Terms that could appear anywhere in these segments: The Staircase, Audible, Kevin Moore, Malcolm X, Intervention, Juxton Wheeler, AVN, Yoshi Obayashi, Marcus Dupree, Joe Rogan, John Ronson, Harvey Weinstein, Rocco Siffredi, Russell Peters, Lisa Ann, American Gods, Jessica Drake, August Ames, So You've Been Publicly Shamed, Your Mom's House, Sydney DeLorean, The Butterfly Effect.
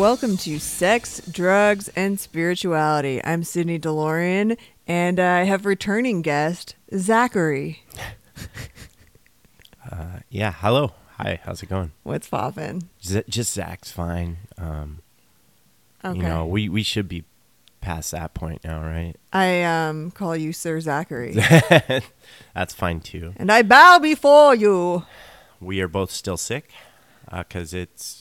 welcome to Sex, Drugs, and Spirituality. I'm Sydney DeLorean, and I have returning guest, Zachary. Yeah, hello. Hi, how's it going? What's poppin'? Just Zach's fine. Okay. You know, we should be past that point now, right? I call you Sir Zachary. That's fine, too. And I bow before you. We are both still sick because it's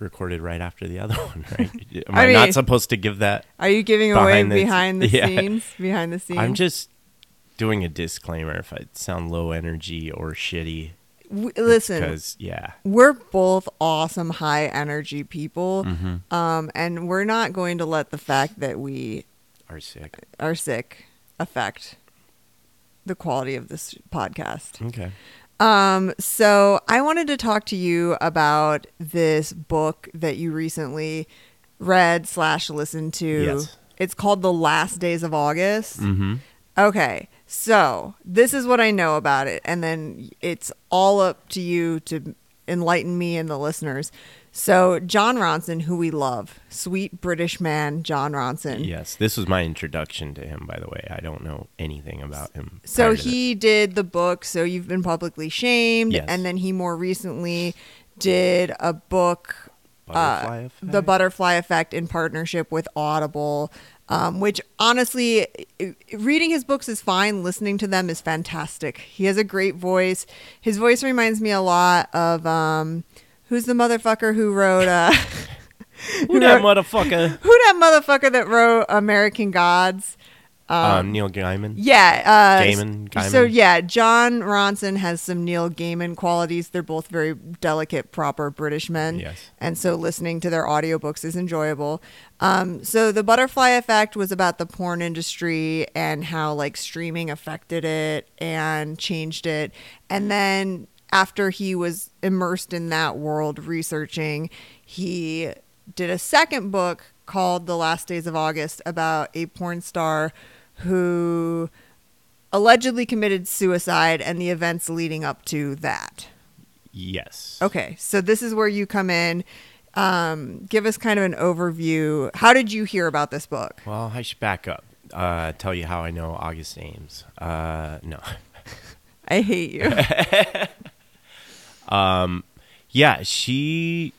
recorded right after the other one, right? Am I mean, not supposed to give that? Are you giving away behind the scenes? Behind the scenes? I'm just doing a disclaimer if I sound low energy or shitty. Listen, because, yeah, we're both awesome, high energy people, mm-hmm. And we're not going to let the fact that we are sick affect the quality of this podcast. Okay. So I wanted to talk to you about this book that you recently read/listened to. Yes. It's called The Last Days of August. Mm-hmm. Okay. So this is what I know about it, and then it's all up to you to enlighten me and the listeners. So John Ronson, who we love, sweet British man, John Ronson. Yes, this was my introduction to him, by the way. I don't know anything about him. So he did the book, So You've Been Publicly Shamed, yes. And then he more recently did a book, The Butterfly Effect, in partnership with Audible. Which honestly, reading his books is fine. Listening to them is fantastic. He has a great voice. His voice reminds me a lot of who's the motherfucker who wrote who that motherfucker that wrote American Gods. Neil Gaiman. Yeah. Gaiman. So yeah, John Ronson has some Neil Gaiman qualities. They're both very delicate, proper British men. Yes. And so listening to their audiobooks is enjoyable. So The Butterfly Effect was about the porn industry and how like streaming affected it and changed it. And then after he was immersed in that world researching, he did a second book called The Last Days of August about a porn star who allegedly committed suicide and the events leading up to that. Yes. Okay, so this is where you come in. Give us kind of an overview. How did you hear about this book? Well, I should back up. Tell you how I know August Ames. No. I hate you. Yeah, she...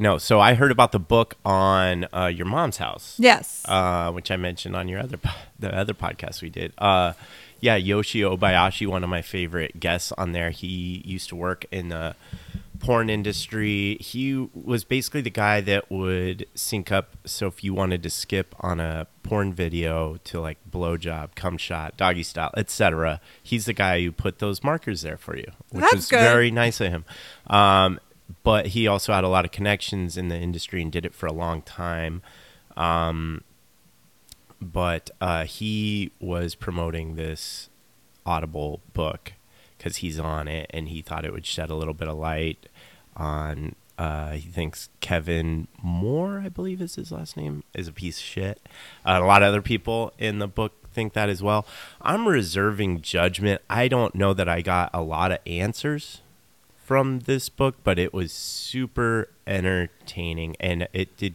No, so I heard about the book on Your Mom's House. Yes. Which I mentioned on the other podcast we did. Yeah, Yoshi Obayashi, one of my favorite guests on there. He used to work in the porn industry. He was basically the guy that would sync up. So if you wanted to skip on a porn video to like blowjob, cum shot, doggy style, etc., he's the guy who put those markers there for you, which was very nice of him. But he also had a lot of connections in the industry and did it for a long time. But he was promoting this Audible book because he's on it, and he thought it would shed a little bit of light on, he thinks Kevin Moore, I believe is his last name, is a piece of shit. A lot of other people in the book think that as well. I'm reserving judgment. I don't know that I got a lot of answers from this book, but it was super entertaining, and it did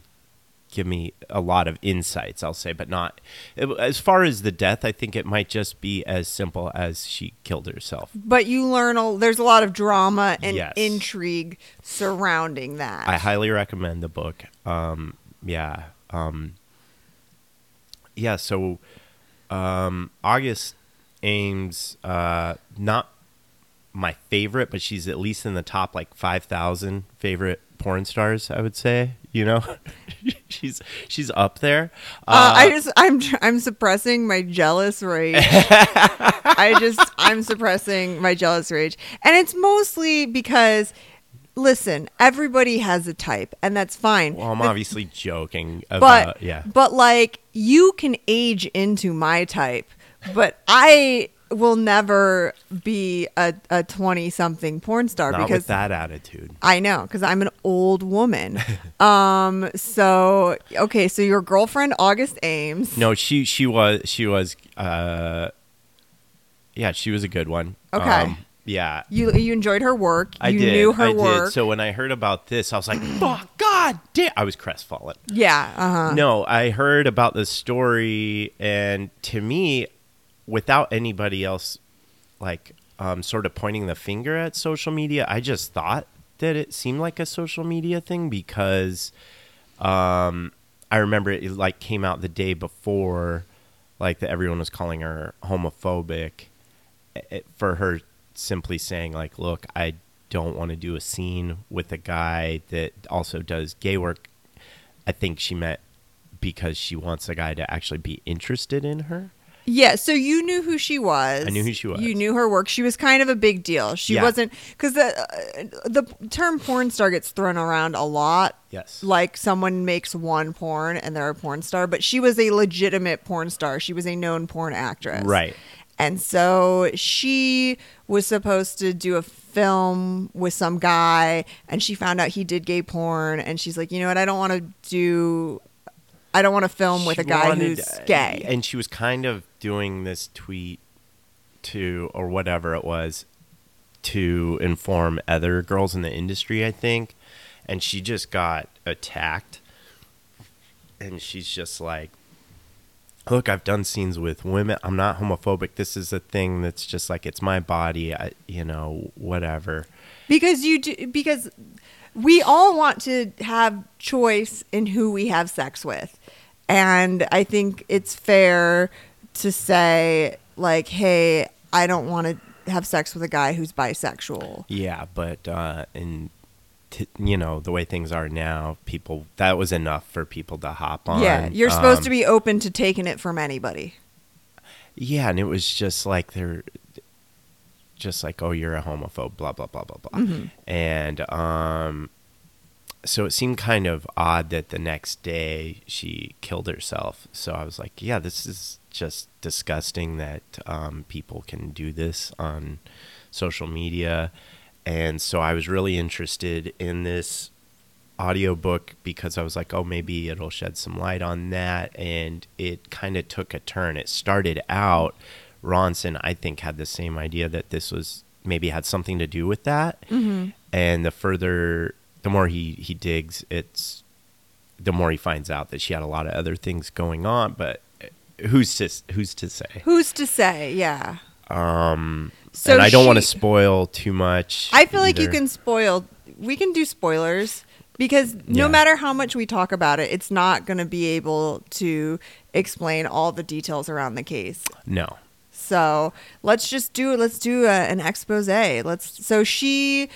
give me a lot of insights, I'll say, but not as far as the death. I think it might just be as simple as she killed herself, but you learn there's a lot of drama and yes. Intrigue surrounding that. I highly recommend the book. August Ames, not my favorite, but she's at least in the top like 5,000 favorite porn stars, I would say. You know, she's up there. I'm suppressing my jealous rage. I'm suppressing my jealous rage, and it's mostly because, listen, everybody has a type, and that's fine. Well, I'm obviously joking, about, but like you can age into my type, but I will never be a 20-something porn star. Not because with that attitude. I know, because I'm an old woman. So okay, so your girlfriend August Ames. No, she was. Yeah, she was a good one. Okay. You enjoyed her work. I did. You knew her work. So when I heard about this, I was like, "Fuck, God." God damn. I was crestfallen. Yeah. Uh-huh. No, I heard about this story, and to me, without anybody else like sort of pointing the finger at social media, I just thought that it seemed like a social media thing because I remember it like came out the day before, like that everyone was calling her homophobic for her simply saying like, look, I don't want to do a scene with a guy that also does gay work. I think she meant because she wants a guy to actually be interested in her. Yeah, so you knew who she was. I knew who she was. You knew her work. She was kind of a big deal. She wasn't, because the term porn star gets thrown around a lot. Yes. Like someone makes one porn and they're a porn star, but she was a legitimate porn star. She was a known porn actress. Right. And so she was supposed to do a film with some guy, and she found out he did gay porn, and she's like, you know what, I don't want to film with a guy who's gay. And she was kind of doing this tweet to, or whatever it was, to inform other girls in the industry, I think. And she just got attacked. And she's just like, look, I've done scenes with women. I'm not homophobic. This is a thing that's just like, it's my body. I, you know, whatever. Because you do, because we all want to have choice in who we have sex with. And I think it's fair to say, like, hey, I don't want to have sex with a guy who's bisexual. Yeah, but you know, the way things are now, people, that was enough for people to hop on. Yeah, you're supposed to be open to taking it from anybody. Yeah, and it was just like they're just like, oh, you're a homophobe, blah, blah, blah, blah, blah. Mm-hmm. And so it seemed kind of odd that the next day she killed herself. So I was like, yeah, this is just disgusting that people can do this on social media. And so I was really interested in this audiobook because I was like, oh, maybe it'll shed some light on that. And it kind of took a turn. It started out, Ronson, I think, had the same idea that this was maybe had something to do with that. Mm-hmm. And the more he digs, the more he finds out that she had a lot of other things going on. But who's to say? Who's to say? Yeah. So and I don't want to spoil too much. I feel like you can spoil. We can do spoilers because no matter how much we talk about it, it's not going to be able to explain all the details around the case. No. So let's just do an expose. So she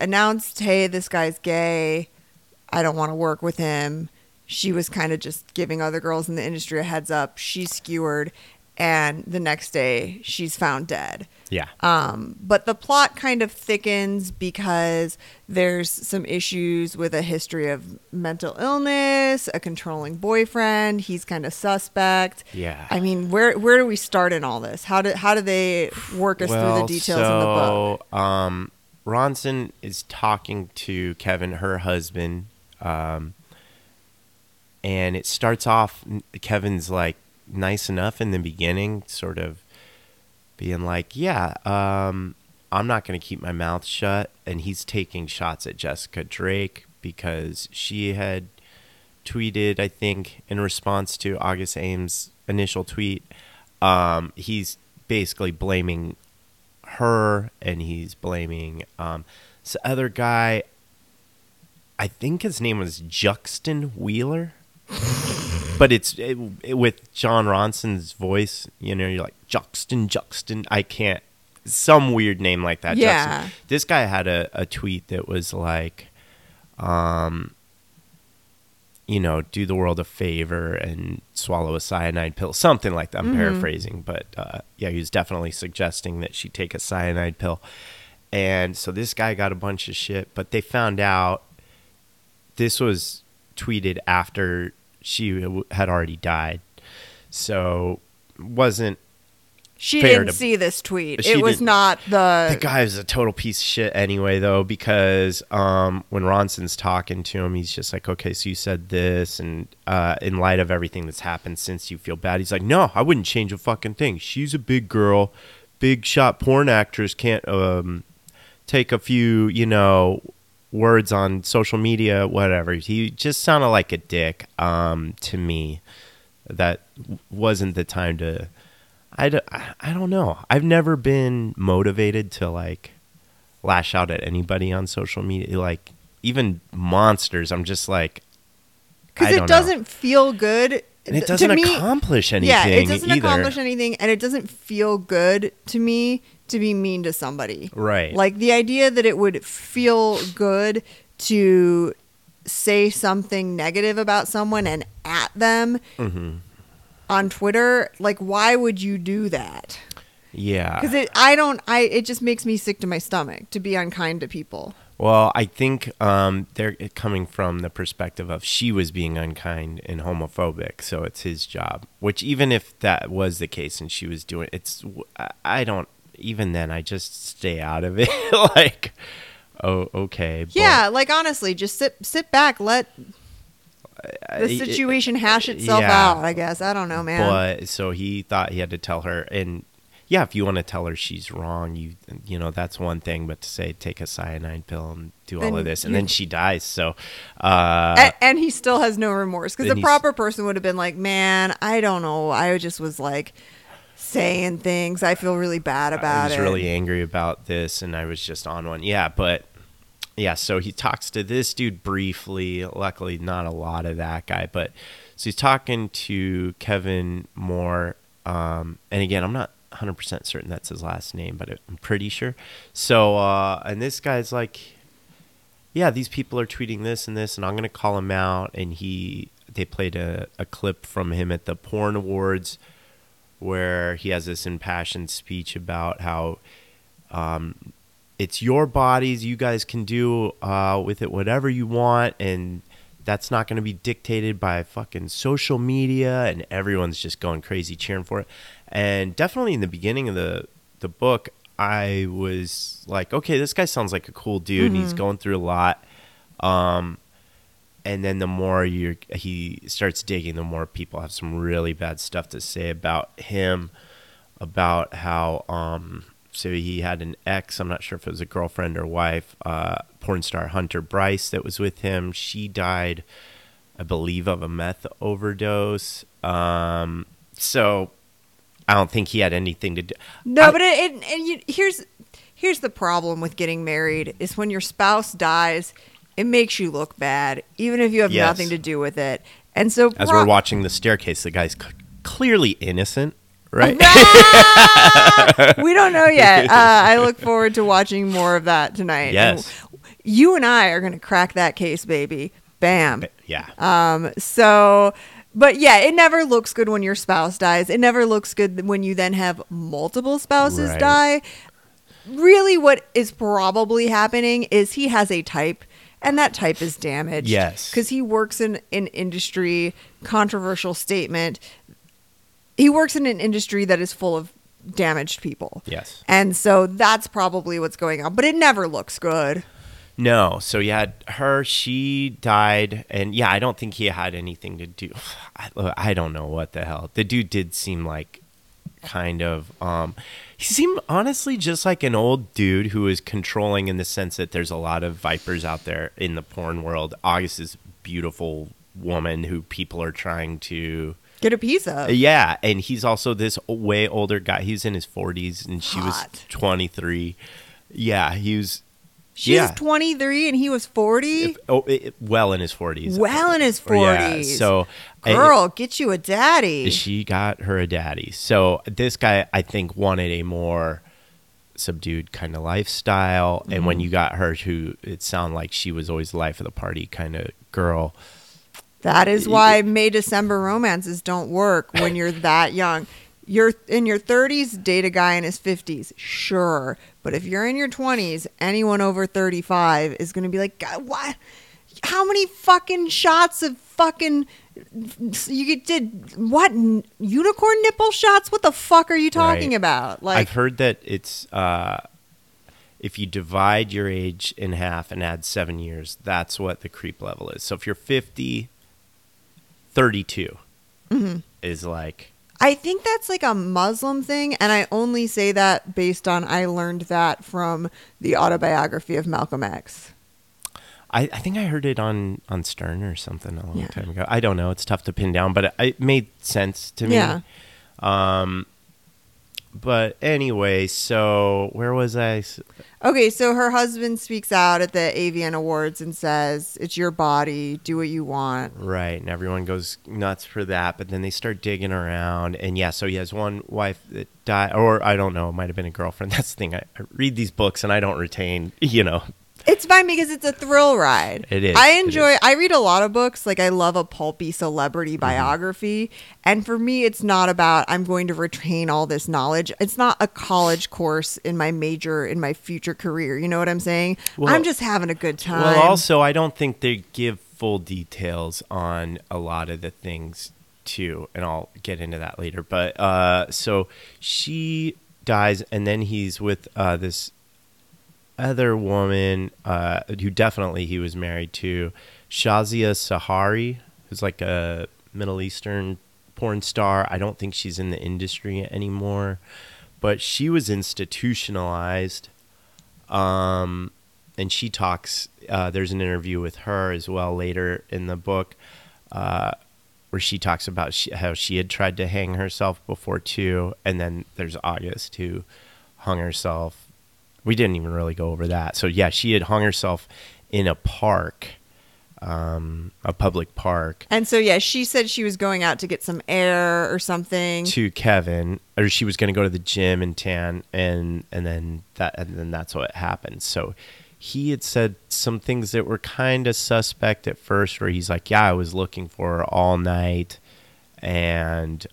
announced, hey, this guy's gay. I don't want to work with him. She was kind of just giving other girls in the industry a heads up. She's skewered, and the next day she's found dead. Yeah. But the plot kind of thickens because there's some issues with a history of mental illness, a controlling boyfriend. He's kind of suspect. Yeah. I mean, where do we start in all this? How do they work us through the details in the book? Ronson is talking to Kevin, her husband, and it starts off. Kevin's like nice enough in the beginning, sort of being like, yeah, I'm not going to keep my mouth shut. And he's taking shots at Jessica Drake because she had tweeted, I think, in response to August Ames' initial tweet. He's basically blaming her, and he's blaming this other guy. I think his name was Juxton Wheeler. But it's with John Ronson's voice, you know, you're like, Juxton. I can't. Some weird name like that. Yeah. Juxton. This guy had a tweet that was like, you know, do the world a favor and swallow a cyanide pill. Something like that. I'm paraphrasing. But yeah, he was definitely suggesting that she take a cyanide pill. And so this guy got a bunch of shit. But they found out this was tweeted after she had already died, so wasn't she fair didn't to, see this tweet. It was not the guy was a total piece of shit anyway, though, because when Ronson's talking to him, he's just like, okay, so you said this, and in light of everything that's happened since, you feel bad. He's like, no, I wouldn't change a fucking thing. She's a big girl, big shot porn actress, can't take a few, you know, words on social media, whatever. He just sounded like a dick to me. That wasn't the time to... I don't know. I've never been motivated to, like, lash out at anybody on social media. Like, even monsters, I'm just like, I don't know. Because it doesn't feel good. And it doesn't accomplish anything either. Yeah, it doesn't accomplish anything, and it doesn't feel good to me to be mean to somebody. Right. Like, the idea that it would feel good to say something negative about someone and at them on Twitter, like, why would you do that? Yeah. Because it just makes me sick to my stomach to be unkind to people. Well, I think they're coming from the perspective of she was being unkind and homophobic, so it's his job. Which, even if that was the case and she was doing it's, I don't. Even then, I just stay out of it. Like, oh, okay. Yeah, but, like, honestly, just sit back, let the situation hash itself out. I guess I don't know, man. But so he thought he had to tell her and. Yeah, if you want to tell her she's wrong, you know, that's one thing. But to say, take a cyanide pill and do all of this. And then she dies. So and he still has no remorse. Because the proper person would have been like, man, I don't know. I just was like saying things. I feel really bad about it. I was really angry about this. And I was just on one. Yeah, but yeah. So he talks to this dude briefly. Luckily, not a lot of that guy. But so he's talking to Kevin Moore. And again, I'm not 100% certain that's his last name, but I'm pretty sure. So and this guy's like, yeah, these people are tweeting this and this, and I'm gonna call him out. And they played a clip from him at the porn awards where he has this impassioned speech about how it's your bodies, you guys can do with it whatever you want, and that's not going to be dictated by fucking social media. And everyone's just going crazy cheering for it. And definitely in the beginning of the book, I was like, okay, this guy sounds like a cool dude. Mm-hmm. And he's going through a lot. And then the more he starts digging, the more people have some really bad stuff to say about him, about how so he had an ex, I'm not sure if it was a girlfriend or wife, porn star Hunter Bryce that was with him. She died, I believe, of a meth overdose. So I don't think he had anything to do. No, but here's the problem with getting married is when your spouse dies, it makes you look bad, even if you have nothing to do with it. And so as we're watching The Staircase, the guy's clearly innocent. Right. We don't know yet. I look forward to watching more of that tonight. Yes. And you and I are going to crack that case, baby. Bam. Yeah. But yeah, it never looks good when your spouse dies. It never looks good when you then have multiple spouses die. Really, what is probably happening is he has a type, and that type is damaged. Yes. Because he works in an industry, controversial statement. He works in an industry that is full of damaged people. Yes. And so that's probably what's going on. But it never looks good. No. So you had her. She died. And yeah, I don't think he had anything to do. I don't know what the hell. The dude did seem like kind of... he seemed honestly just like an old dude who is controlling in the sense that there's a lot of vipers out there in the porn world. August is a beautiful woman who people are trying to... get a piece of. Yeah, and he's also this way older guy. He's in his 40s, and she was 23. Yeah, he was... She was 23, and he was 40? Well in his 40s. Well in his 40s. Yeah, so... Girl, get you a daddy. She got her a daddy. So this guy, I think, wanted a more subdued kind of lifestyle. Mm-hmm. And when you got her, who it sounded like she was always the life of the party kind of girl... That is why May-December romances don't work when you're that young. You're in your 30s, date a guy in his 50s. Sure. But if you're in your 20s, anyone over 35 is going to be like, God, what? How many fucking shots of fucking... You did what? Unicorn nipple shots? What the fuck are you talking about? Like, I've heard that it's... if you divide your age in half and add 7 years, that's what the creep level is. So if you're 50... 32 is like... I think that's like a Muslim thing, and I only say that based on I learned that from the autobiography of Malcolm X. I think I heard it on Stern or something a long time ago. I don't know. It's tough to pin down, but it made sense to me. Yeah. But anyway, so where was I? Okay, so her husband speaks out at the AVN Awards and says, it's your body, do what you want. Right, and everyone goes nuts for that, but then they start digging around. And yeah, so he has one wife that died, or I don't know, it might have been a girlfriend. That's the thing, I read these books and I don't retain, you know. It's fine because it's a thrill ride. It is. I read a lot of books. Like, I love a pulpy celebrity biography. And for me, it's not about I'm going to retain all this knowledge. It's not a college course in my major in my future career. You know what I'm saying? Well, I'm just having a good time. Well, also, I don't think they give full details on a lot of the things, too. And I'll get into that later. But so she dies, and then he's with this other woman who definitely he was married to, Shazia Sahari, who's like a Middle Eastern porn star. I don't think she's in the industry anymore, but she was institutionalized. And she talks, there's an interview with her as well later in the book where she talks about how she had tried to hang herself before too. And then there's August who hung herself. We didn't even really go over that. So, yeah, she had hung herself in a park, a public park. And so, yeah, she said she was going out to get some air or something. To Kevin. Or she was going to go to the gym and tan. And then that's what happened. So he had said some things that were kind of suspect at first where he's like, yeah, I was looking for her all night. And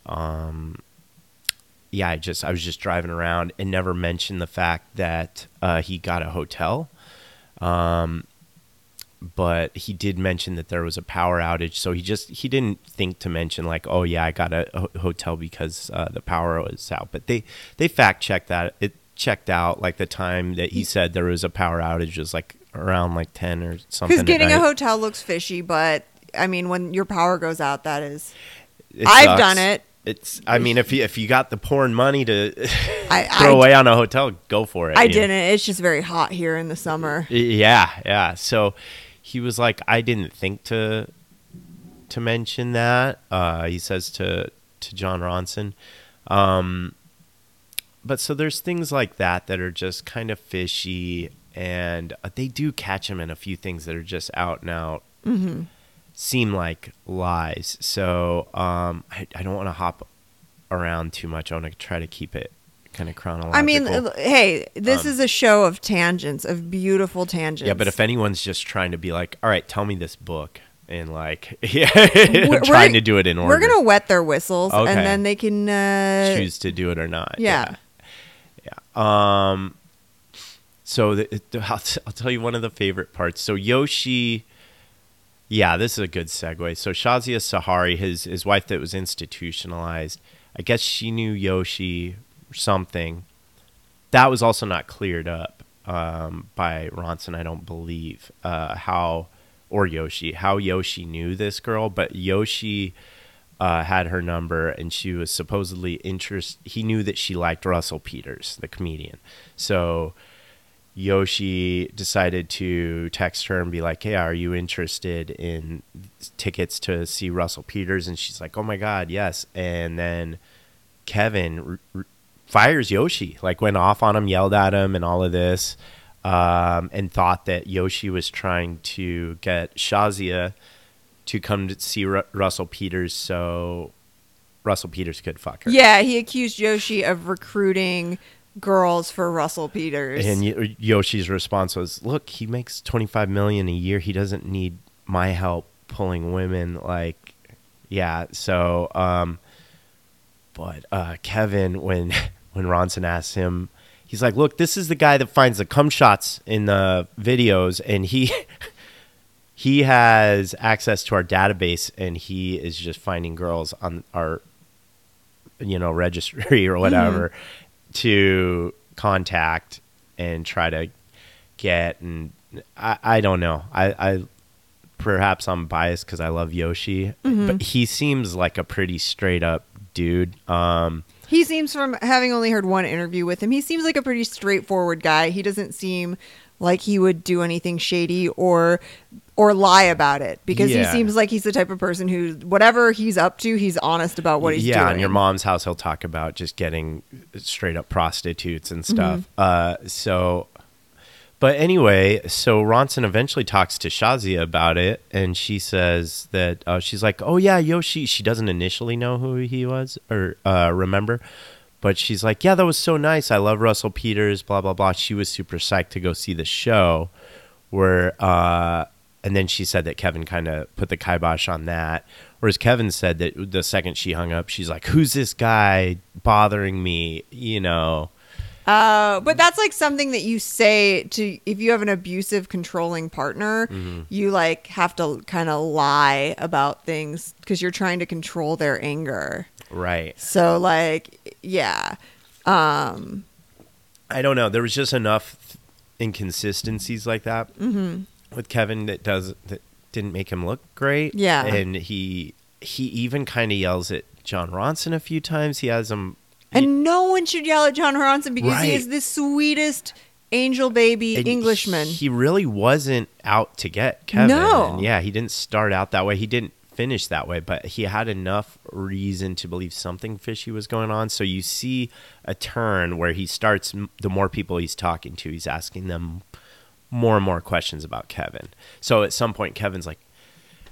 yeah, I was just driving around and never mentioned the fact that he got a hotel. But he did mention that there was a power outage. So he didn't think to mention like, oh yeah, I got a hotel because the power was out. But they fact checked that. It checked out like the time that he said there was a power outage was like around like 10 or something. Because getting a hotel looks fishy, but I mean, when your power goes out, that is, I've done it. It's, I mean, if you got the porn money to throw away on a hotel, go for it. I didn't. Know? It's just very hot here in the summer. Yeah. So he was like, I didn't think to mention that. He says to John Ronson. But so there's things like that are just kind of fishy, and they do catch him in a few things that are just out and out. Mm-hmm. Seem like lies. So I don't want to hop around too much. I want to try to keep it kind of chronological. I mean, hey, this is a show of tangents, of beautiful tangents. Yeah, but if anyone's just trying to be like, all right, tell me this book, and like, yeah, trying to do it in order. We're going to wet their whistles, okay. And then they can choose to do it or not. Yeah. So I'll tell you one of the favorite parts. So Yoshi... Yeah, this is a good segue. So Shazia Sahari, his wife that was institutionalized, I guess she knew Yoshi or something. That was also not cleared up by Ronson, I don't believe, how Yoshi knew this girl. But Yoshi had her number, and she was supposedly he knew that she liked Russell Peters, the comedian. So Yoshi decided to text her and be like, hey, are you interested in tickets to see Russell Peters? And she's like, oh my God, yes. And then Kevin fires Yoshi, like went off on him, yelled at him and all of this, and thought that Yoshi was trying to get Shazia to come to see Russell Peters so Russell Peters could fuck her. Yeah, he accused Yoshi of recruiting girls for Russell Peters. And Yoshi's response was, look, he makes $25 million a year. He doesn't need my help pulling women. Like, yeah. So, but Kevin, when Ronson asked him, he's like, look, this is the guy that finds the cum shots in the videos. And he has access to our database, and he is just finding girls on our, registry or whatever. Mm-hmm. To contact and try to get, and I don't know. I perhaps I'm biased because I love Yoshi, but he seems like a pretty straight up dude. He seems, from having only heard one interview with him, he seems like a pretty straightforward guy. He doesn't seem like he would do anything shady or lie about it, because he seems like he's the type of person who, whatever he's up to, he's honest about what he's doing. Yeah, in Your Mom's House, he'll talk about just getting straight up prostitutes and stuff. Mm-hmm. But anyway, so Ronson eventually talks to Shazia about it, and she says that she's like, oh yeah, Yoshi. She doesn't initially know who he was or remember, but she's like, yeah, that was so nice. I love Russell Peters, blah, blah, blah. She was super psyched to go see the show where, and then she said that Kevin kind of put the kibosh on that. Whereas Kevin said that the second she hung up, she's like, who's this guy bothering me, you know? But that's like something that you say to, if you have an abusive, controlling partner, you like have to kind of lie about things because you're trying to control their anger. Right. So like, yeah. I don't know. There was just enough inconsistencies like that with Kevin that didn't make him look great. Yeah. And he even kind of yells at John Ronson a few times. He has him. And no one should yell at John Ronson because he is the sweetest angel baby and Englishman. He really wasn't out to get Kevin. No. And yeah, he didn't start out that way. He didn't finish that way, but he had enough reason to believe something fishy was going on. So you see a turn where he starts, the more people he's talking to, he's asking them more and more questions about Kevin. So at some point, Kevin's like,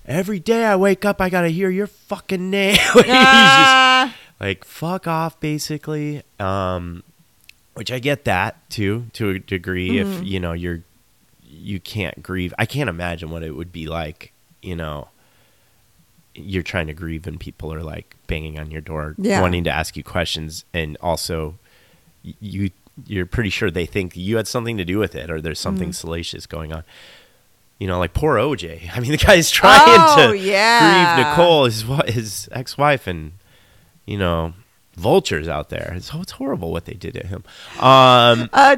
every day I wake up, I got to hear your fucking name. He's just... like, fuck off, basically, which I get that, too, to a degree, if, you know, you can't grieve. I can't imagine what it would be like, you know, you're trying to grieve and people are, like, banging on your door, wanting to ask you questions, and also you're pretty sure they think you had something to do with it or there's something salacious going on. You know, like poor OJ. I mean, the guy's trying to grieve Nicole, his ex-wife, and... you know, vultures out there. It's horrible what they did to him.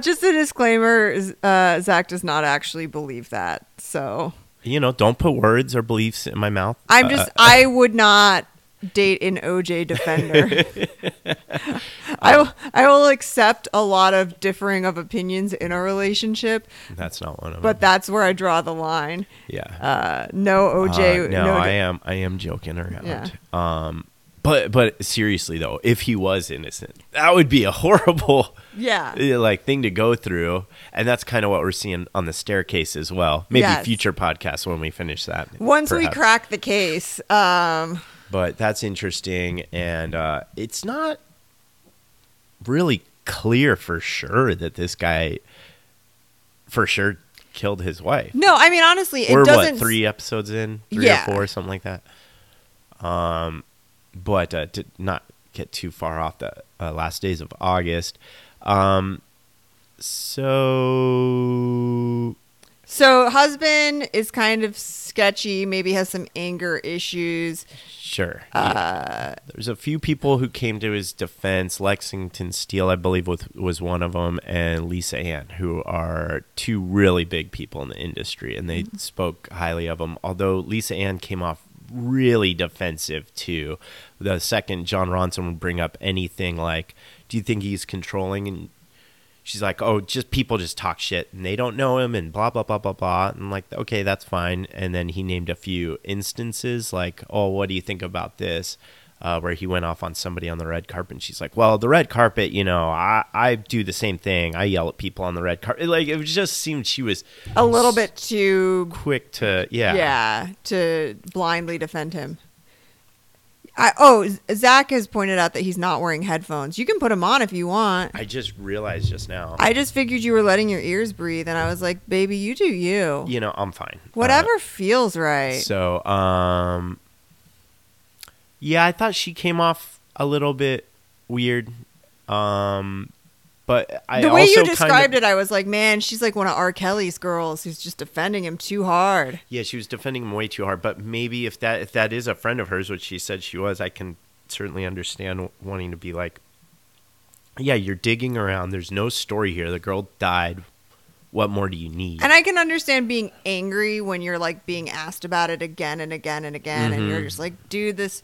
Just a disclaimer, Zach does not actually believe that. So, you know, don't put words or beliefs in my mouth. I would not date an OJ defender. I will accept a lot of differing of opinions in a relationship. That's not one of them. But that's where I draw the line. Yeah. No OJ. No, I am joking around. Yeah. But seriously though, if he was innocent, that would be a horrible thing to go through, and that's kind of what we're seeing on The Staircase as well. Maybe future podcasts when we finish that. Once perhaps. We crack the case. But that's interesting, and it's not really clear for sure that this guy for sure killed his wife. No, I mean honestly, it doesn't. What, 3 episodes in, 3 or 4, something like that. But to not get too far off the last days of August. So husband is kind of sketchy, maybe has some anger issues. Sure. There's a few people who came to his defense. Lexington Steele, I believe, was one of them, and Lisa Ann, who are 2 really big people in the industry, and they spoke highly of him, although Lisa Ann came off really defensive too. The second John Ronson would bring up anything like, do you think he's controlling? And she's like, oh, just people just talk shit and they don't know him and blah, blah, blah, blah, blah. And I'm like, okay, that's fine. And then he named a few instances like, oh, what do you think about this? Where he went off on somebody on the red carpet. And she's like, well, the red carpet, you know, I do the same thing. I yell at people on the red carpet. Like, it just seemed she was a little bit too quick to, to blindly defend him. Zach has pointed out that he's not wearing headphones. You can put them on if you want. I just realized just now. I just figured you were letting your ears breathe, and I was like, baby, you do you. You know, I'm fine. Whatever feels right. So, yeah, I thought she came off a little bit weird, but I also the way you described it, I was like, man, she's like one of R. Kelly's girls who's just defending him too hard. Yeah, she was defending him way too hard, but maybe if that is a friend of hers, which she said she was, I can certainly understand wanting to be like, yeah, you're digging around. There's no story here. The girl died. What more do you need? And I can understand being angry when you're like being asked about it again and again and again, and you're just like, dude, this...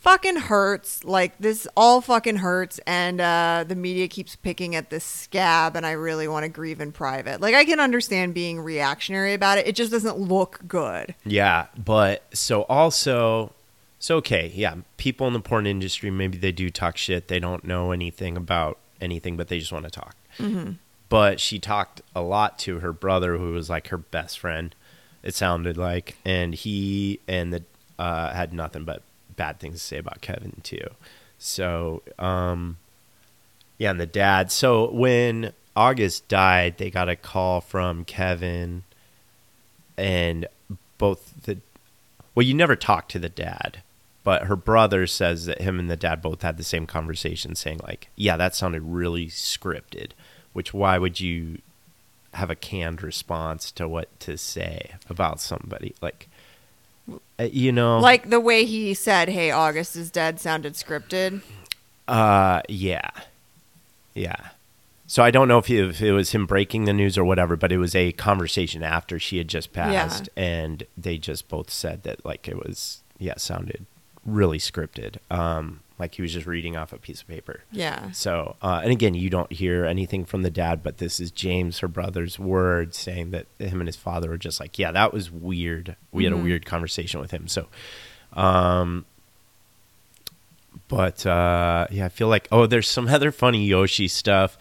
fucking hurts. Like, this all fucking hurts. And the media keeps picking at this scab, and I really want to grieve in private. Like, I can understand being reactionary about it. It just doesn't look good. Yeah. But so also, so okay. Yeah. People in the porn industry, maybe they do talk shit. They don't know anything about anything, but they just want to talk. Mm-hmm. But she talked a lot to her brother, who was like her best friend, it sounded like. And he and the had nothing but bad things to say about Kevin too. So yeah, and the dad. So when August died, they got a call from Kevin, and both the, well, you never talk to the dad, but her brother says that him and the dad both had the same conversation, saying like, yeah, that sounded really scripted. Which, why would you have a canned response to what to say about somebody? Like, you know, like the way he said, hey, August is dead sounded scripted. Yeah. Yeah. So I don't know if it was him breaking the news or whatever, but it was a conversation after she had just passed. Yeah. And they just both said that, like, it was, yeah, sounded really scripted. Like he was just reading off a piece of paper. Yeah. So, and again, you don't hear anything from the dad, but this is James, her brother's word, saying that him and his father were just like, yeah, that was weird. We had a weird conversation with him. So, but yeah, I feel like, oh, there's some other funny Yoshi stuff.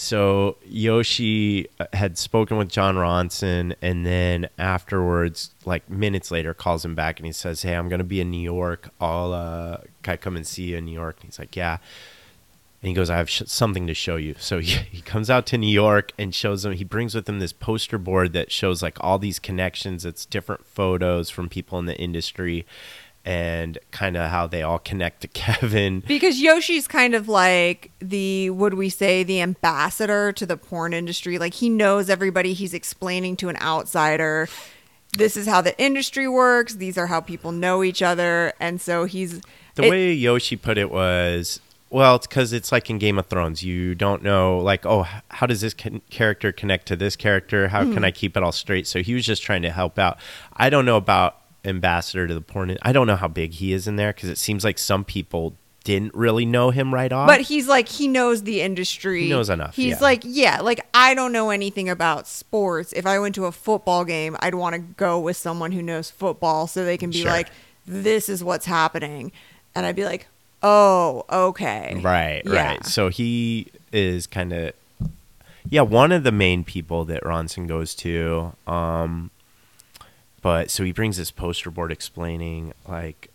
So Yoshi had spoken with John Ronson, and then afterwards, like minutes later, calls him back and he says, hey, I'm going to be in New York. Can I come and see you in New York? And he's like, yeah. And he goes, I have something to show you. So he comes out to New York and shows them. He brings with him this poster board that shows like all these connections. It's different photos from people in the industry and kind of how they all connect to Kevin. Because Yoshi's kind of like the, would we say, the ambassador to the porn industry. Like, he knows everybody. He's explaining to an outsider, this is how the industry works. These are how people know each other. And so he's... The way Yoshi put it was, well, it's because it's like in Game of Thrones. You don't know, like, oh, how does this character connect to this character? How can I keep it all straight? So he was just trying to help out. I don't know about ambassador to the porn. I don't know how big he is in there, because it seems like some people didn't really know him right off. But he's like, he knows the industry. He knows enough. He's like, yeah, like, I don't know anything about sports. If I went to a football game, I'd want to go with someone who knows football so they can be like, this is what's happening. And I'd be like, oh, okay. Right, yeah. Right. So he is kind of, yeah, one of the main people that Ronson goes to. But so he brings this poster board explaining like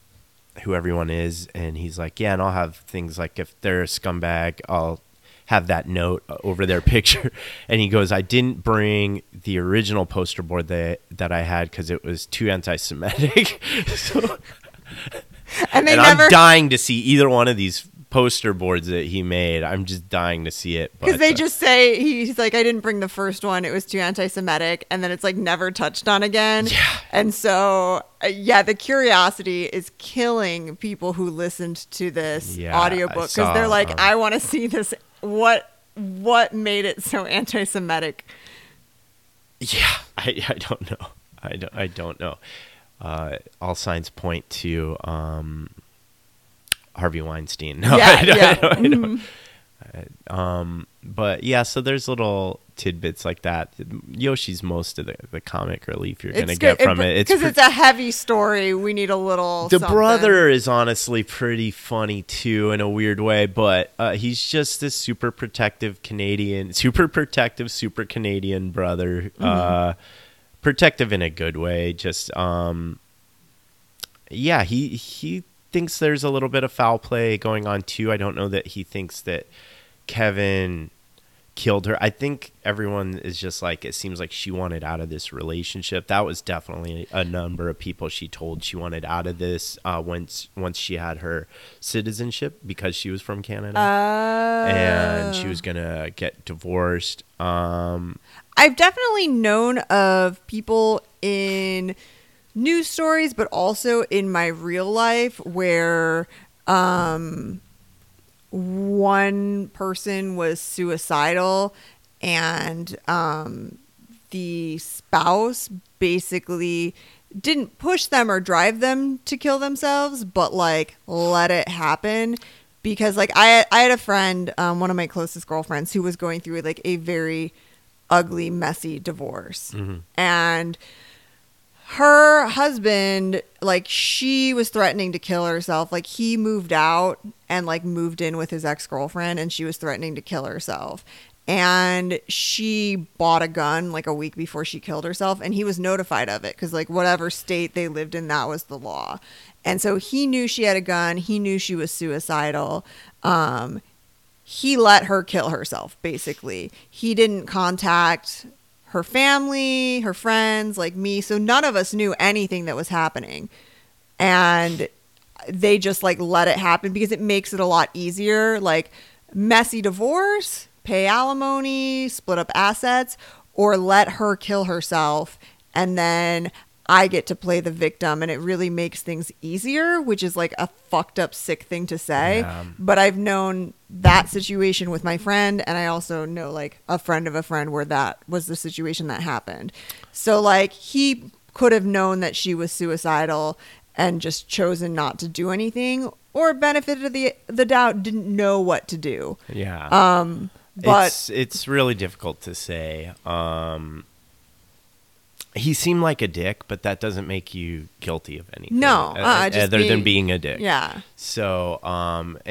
who everyone is, and he's like, yeah, and I'll have things like, if they're a scumbag, I'll have that note over their picture. And he goes, I didn't bring the original poster board that I had because it was too anti-Semitic. So, and I'm dying to see either one of these poster boards that he made. I'm just dying to see it. Because they just say, he's like, I didn't bring the first one. It was too anti-Semitic. And then it's like never touched on again. Yeah. And so, yeah, the curiosity is killing people who listened to this audiobook. Because they're like, I want to see this. What made it so anti-Semitic? Yeah, I don't know. I don't know. All signs point to... Harvey Weinstein. No, yeah, I don't. But yeah, so there's little tidbits like that. Yoshi's most of the comic relief you're going to get from it. Because it's a heavy story. We need a little something. Brother is honestly pretty funny too in a weird way, but he's just this super protective Canadian brother. Mm-hmm. Protective in a good way. Just, yeah, he thinks there's a little bit of foul play going on too. I don't know that he thinks that Kevin killed her. I think everyone is just like, it seems like she wanted out of this relationship. That was definitely a number of people she told she wanted out of this once she had her citizenship, because she was from Canada and she was gonna get divorced. I've definitely known of people in news stories, but also in my real life, where one person was suicidal and the spouse basically didn't push them or drive them to kill themselves, but like let it happen. Because like I had a friend, one of my closest girlfriends, who was going through like a very ugly, messy divorce. Mm-hmm. And her husband, like she was threatening to kill herself. Like he moved out and like moved in with his ex-girlfriend, and she was threatening to kill herself. And she bought a gun like a week before she killed herself, and he was notified of it because like whatever state they lived in, that was the law. And so he knew she had a gun. He knew she was suicidal. He let her kill herself, basically. He didn't contact her family, her friends, like me. So none of us knew anything that was happening. And they just like let it happen because it makes it a lot easier. Like messy divorce, pay alimony, split up assets, or let her kill herself. And then I get to play the victim, and it really makes things easier, which is like a fucked up, sick thing to say. Yeah. But I've known that situation with my friend, and I also know like a friend of a friend where that was the situation that happened. So like he could have known that she was suicidal and just chosen not to do anything, or benefit of the doubt, didn't know what to do. Yeah. But it's really difficult to say. He seemed like a dick, but that doesn't make you guilty of anything. No, other than being a dick. Yeah. So,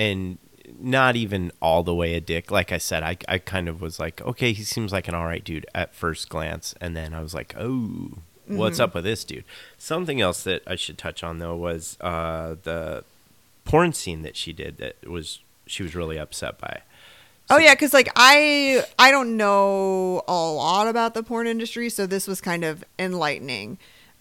and not even all the way a dick. Like I said, I kind of was like, okay, he seems like an all right dude at first glance, and then I was like, oh, what's up with this dude? Something else that I should touch on though was the porn scene that she did. That was she was really upset by. Oh yeah, because like I don't know a lot about the porn industry, so this was kind of enlightening.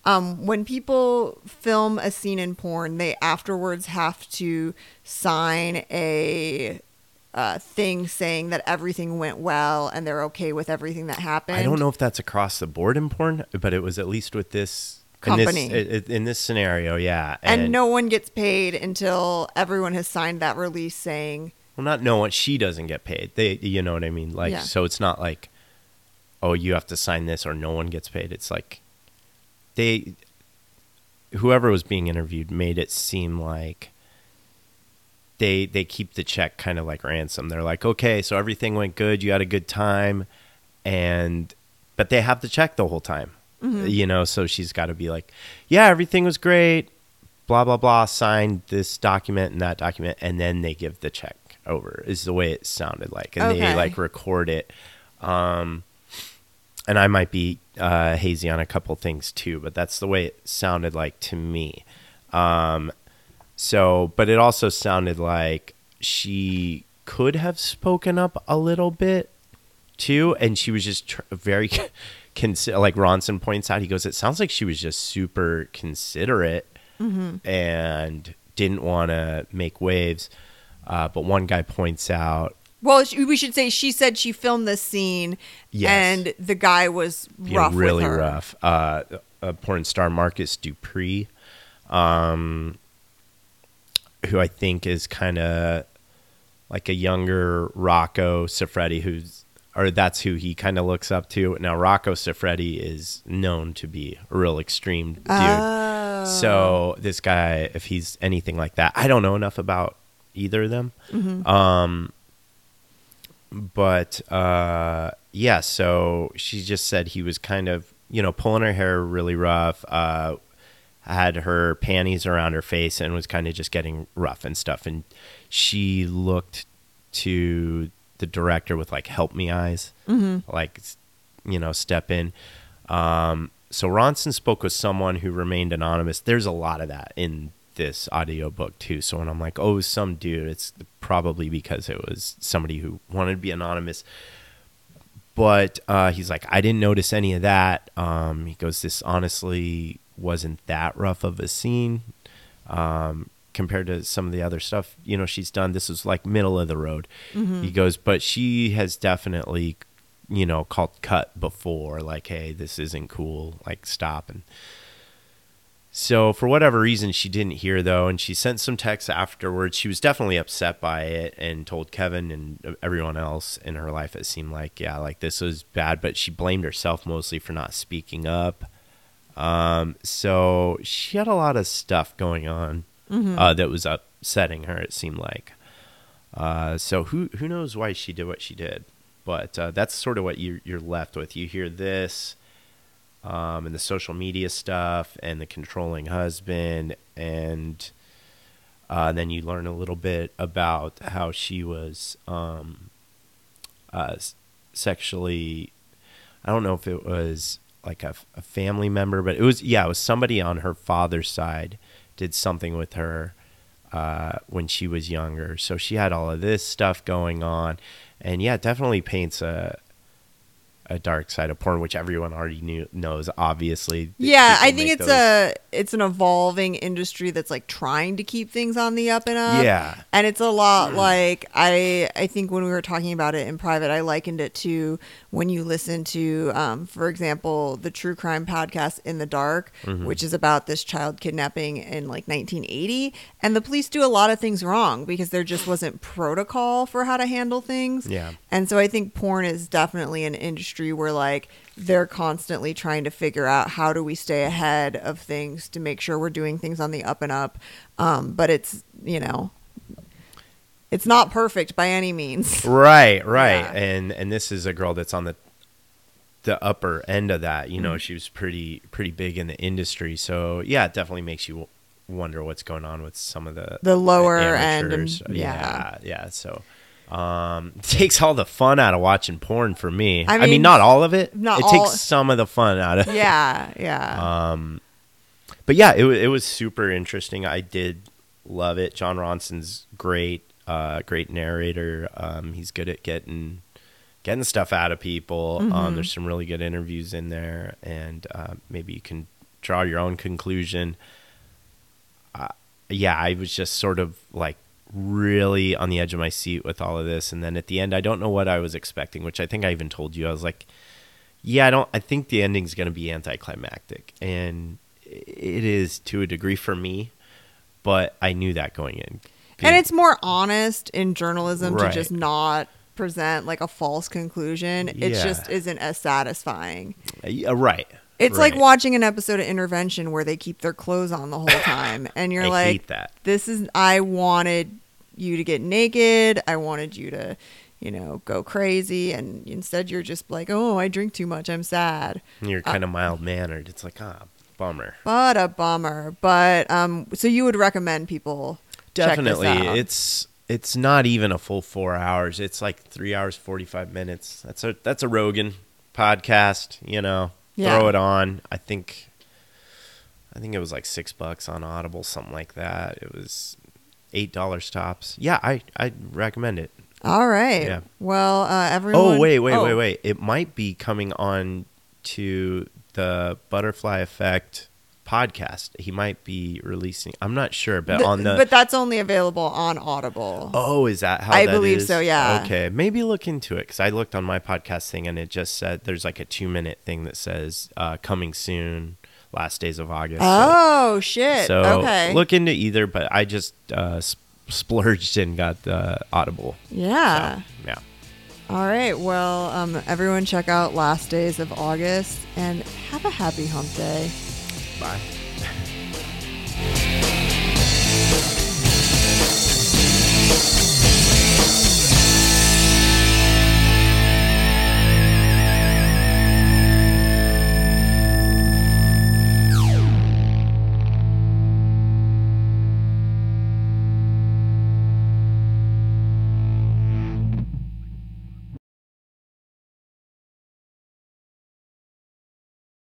When people film a scene in porn, they afterwards have to sign a thing saying that everything went well and they're okay with everything that happened. I don't know if that's across the board in porn, but it was at least with this company in this scenario, yeah. And no one gets paid until everyone has signed that release saying. Well, not no one. She doesn't get paid. They, you know what I mean. Like, yeah. So it's not like, oh, you have to sign this or no one gets paid. It's like, whoever was being interviewed made it seem like they keep the check kind of like ransom. They're like, okay, so everything went good. You had a good time, but they have the check the whole time, you know. So she's got to be like, yeah, everything was great, blah blah blah. Signed this document and that document, and then they give the check. Over is the way it sounded like, and They like record it, and I might be hazy on a couple things too, but that's the way it sounded like to me. So, but it also sounded like she could have spoken up a little bit too, and she was just very like Ronson points out, he goes, it sounds like she was just super considerate and didn't want to make waves. But one guy points out... Well, we should say she said she filmed this scene, and the guy was rough really with her. Rough. Porn star Marcus Dupree, who I think is kind of like a younger Rocco Siffredi, that's who he kind of looks up to. Now, Rocco Siffredi is known to be a real extreme dude. Oh. So this guy, if he's anything like that, I don't know enough about either of them. So she just said he was kind of, you know, pulling her hair really rough, had her panties around her face, and was kind of just getting rough and stuff. And she looked to the director with like help me eyes, like, you know, step in. So Ronson spoke with someone who remained anonymous. There's a lot of that in this audiobook too. So when I'm like, oh, some dude, it's probably because it was somebody who wanted to be anonymous. But he's like, I didn't notice any of that. He goes, this honestly wasn't that rough of a scene compared to some of the other stuff, you know, she's done. This was like middle of the road. He goes, but she has definitely, you know, called cut before, like, hey, this isn't cool, like, stop. And so for whatever reason, she didn't hear, though, and she sent some texts afterwards. She was definitely upset by it and told Kevin and everyone else in her life, it seemed like, yeah, like, this was bad. But she blamed herself mostly for not speaking up. So she had a lot of stuff going on that was upsetting her, it seemed like. So who knows why she did what she did? But that's sort of what you're left with. You hear this and the social media stuff and the controlling husband, and then you learn a little bit about how she was sexually, I don't know if it was like a family member, but it was somebody on her father's side did something with her when she was younger. So she had all of this stuff going on. And yeah, it definitely paints a dark side of porn, which everyone already knows, obviously. Yeah, I think it's an evolving industry that's like trying to keep things on the up and up. Yeah. And it's a lot like, I think when we were talking about it in private, I likened it to when you listen to, for example, the true crime podcast In the Dark, which is about this child kidnapping in like 1980. And the police do a lot of things wrong because there just wasn't protocol for how to handle things. Yeah. And so I think porn is definitely an industry where like they're constantly trying to figure out how do we stay ahead of things to make sure we're doing things on the up and up, but it's, you know, it's not perfect by any means. Right Yeah. and this is a girl that's on the upper end of that, you know. She was pretty big in the industry, so yeah, it definitely makes you wonder what's going on with some of the lower amateurs. End. Yeah So takes all the fun out of watching porn for me. I mean not all of it. It takes some of the fun out of it. Yeah. But yeah, it was super interesting. I did love it. John Ronson's great, great narrator. He's good at getting stuff out of people. There's some really good interviews in there, and maybe you can draw your own conclusion. Yeah, I was just sort of like really on the edge of my seat with all of this, and then at the end, I don't know what I was expecting, which I think I even told you. I was like, yeah, I think the ending's going to be anticlimactic, and it is to a degree for me, but I knew that going in. And it's more honest in journalism to just not present like a false conclusion. It just isn't as satisfying. It's like watching an episode of Intervention where they keep their clothes on the whole time. And you're like, hate that. I wanted you to get naked. I wanted you to, you know, go crazy. And instead you're just like, oh, I drink too much. I'm sad. And you're kind of mild-mannered. It's like, bummer. But a bummer. But so you would recommend people definitely check this out. It's not even a full 4 hours. It's like 3 hours, 45 minutes. That's a Rogan podcast, you know. Yeah. Throw it on. I think it was like $6 on Audible, something like that. It was $8 tops. Yeah, I recommend it. All right. Yeah. Well, everyone. Wait. It might be coming on to the Butterfly Effect podcast. He might be releasing. I'm not sure, but but that's only available on Audible. Oh, is that how that is? I believe so. Yeah. Okay, maybe look into it, because I looked on my podcast thing and it just said there's like a 2-minute thing that says coming soon, Last Days of August. Oh shit! So okay, look into either, but I just splurged and got the Audible. Yeah. So, yeah. All right. Well, everyone, check out Last Days of August and have a happy hump day. Bye.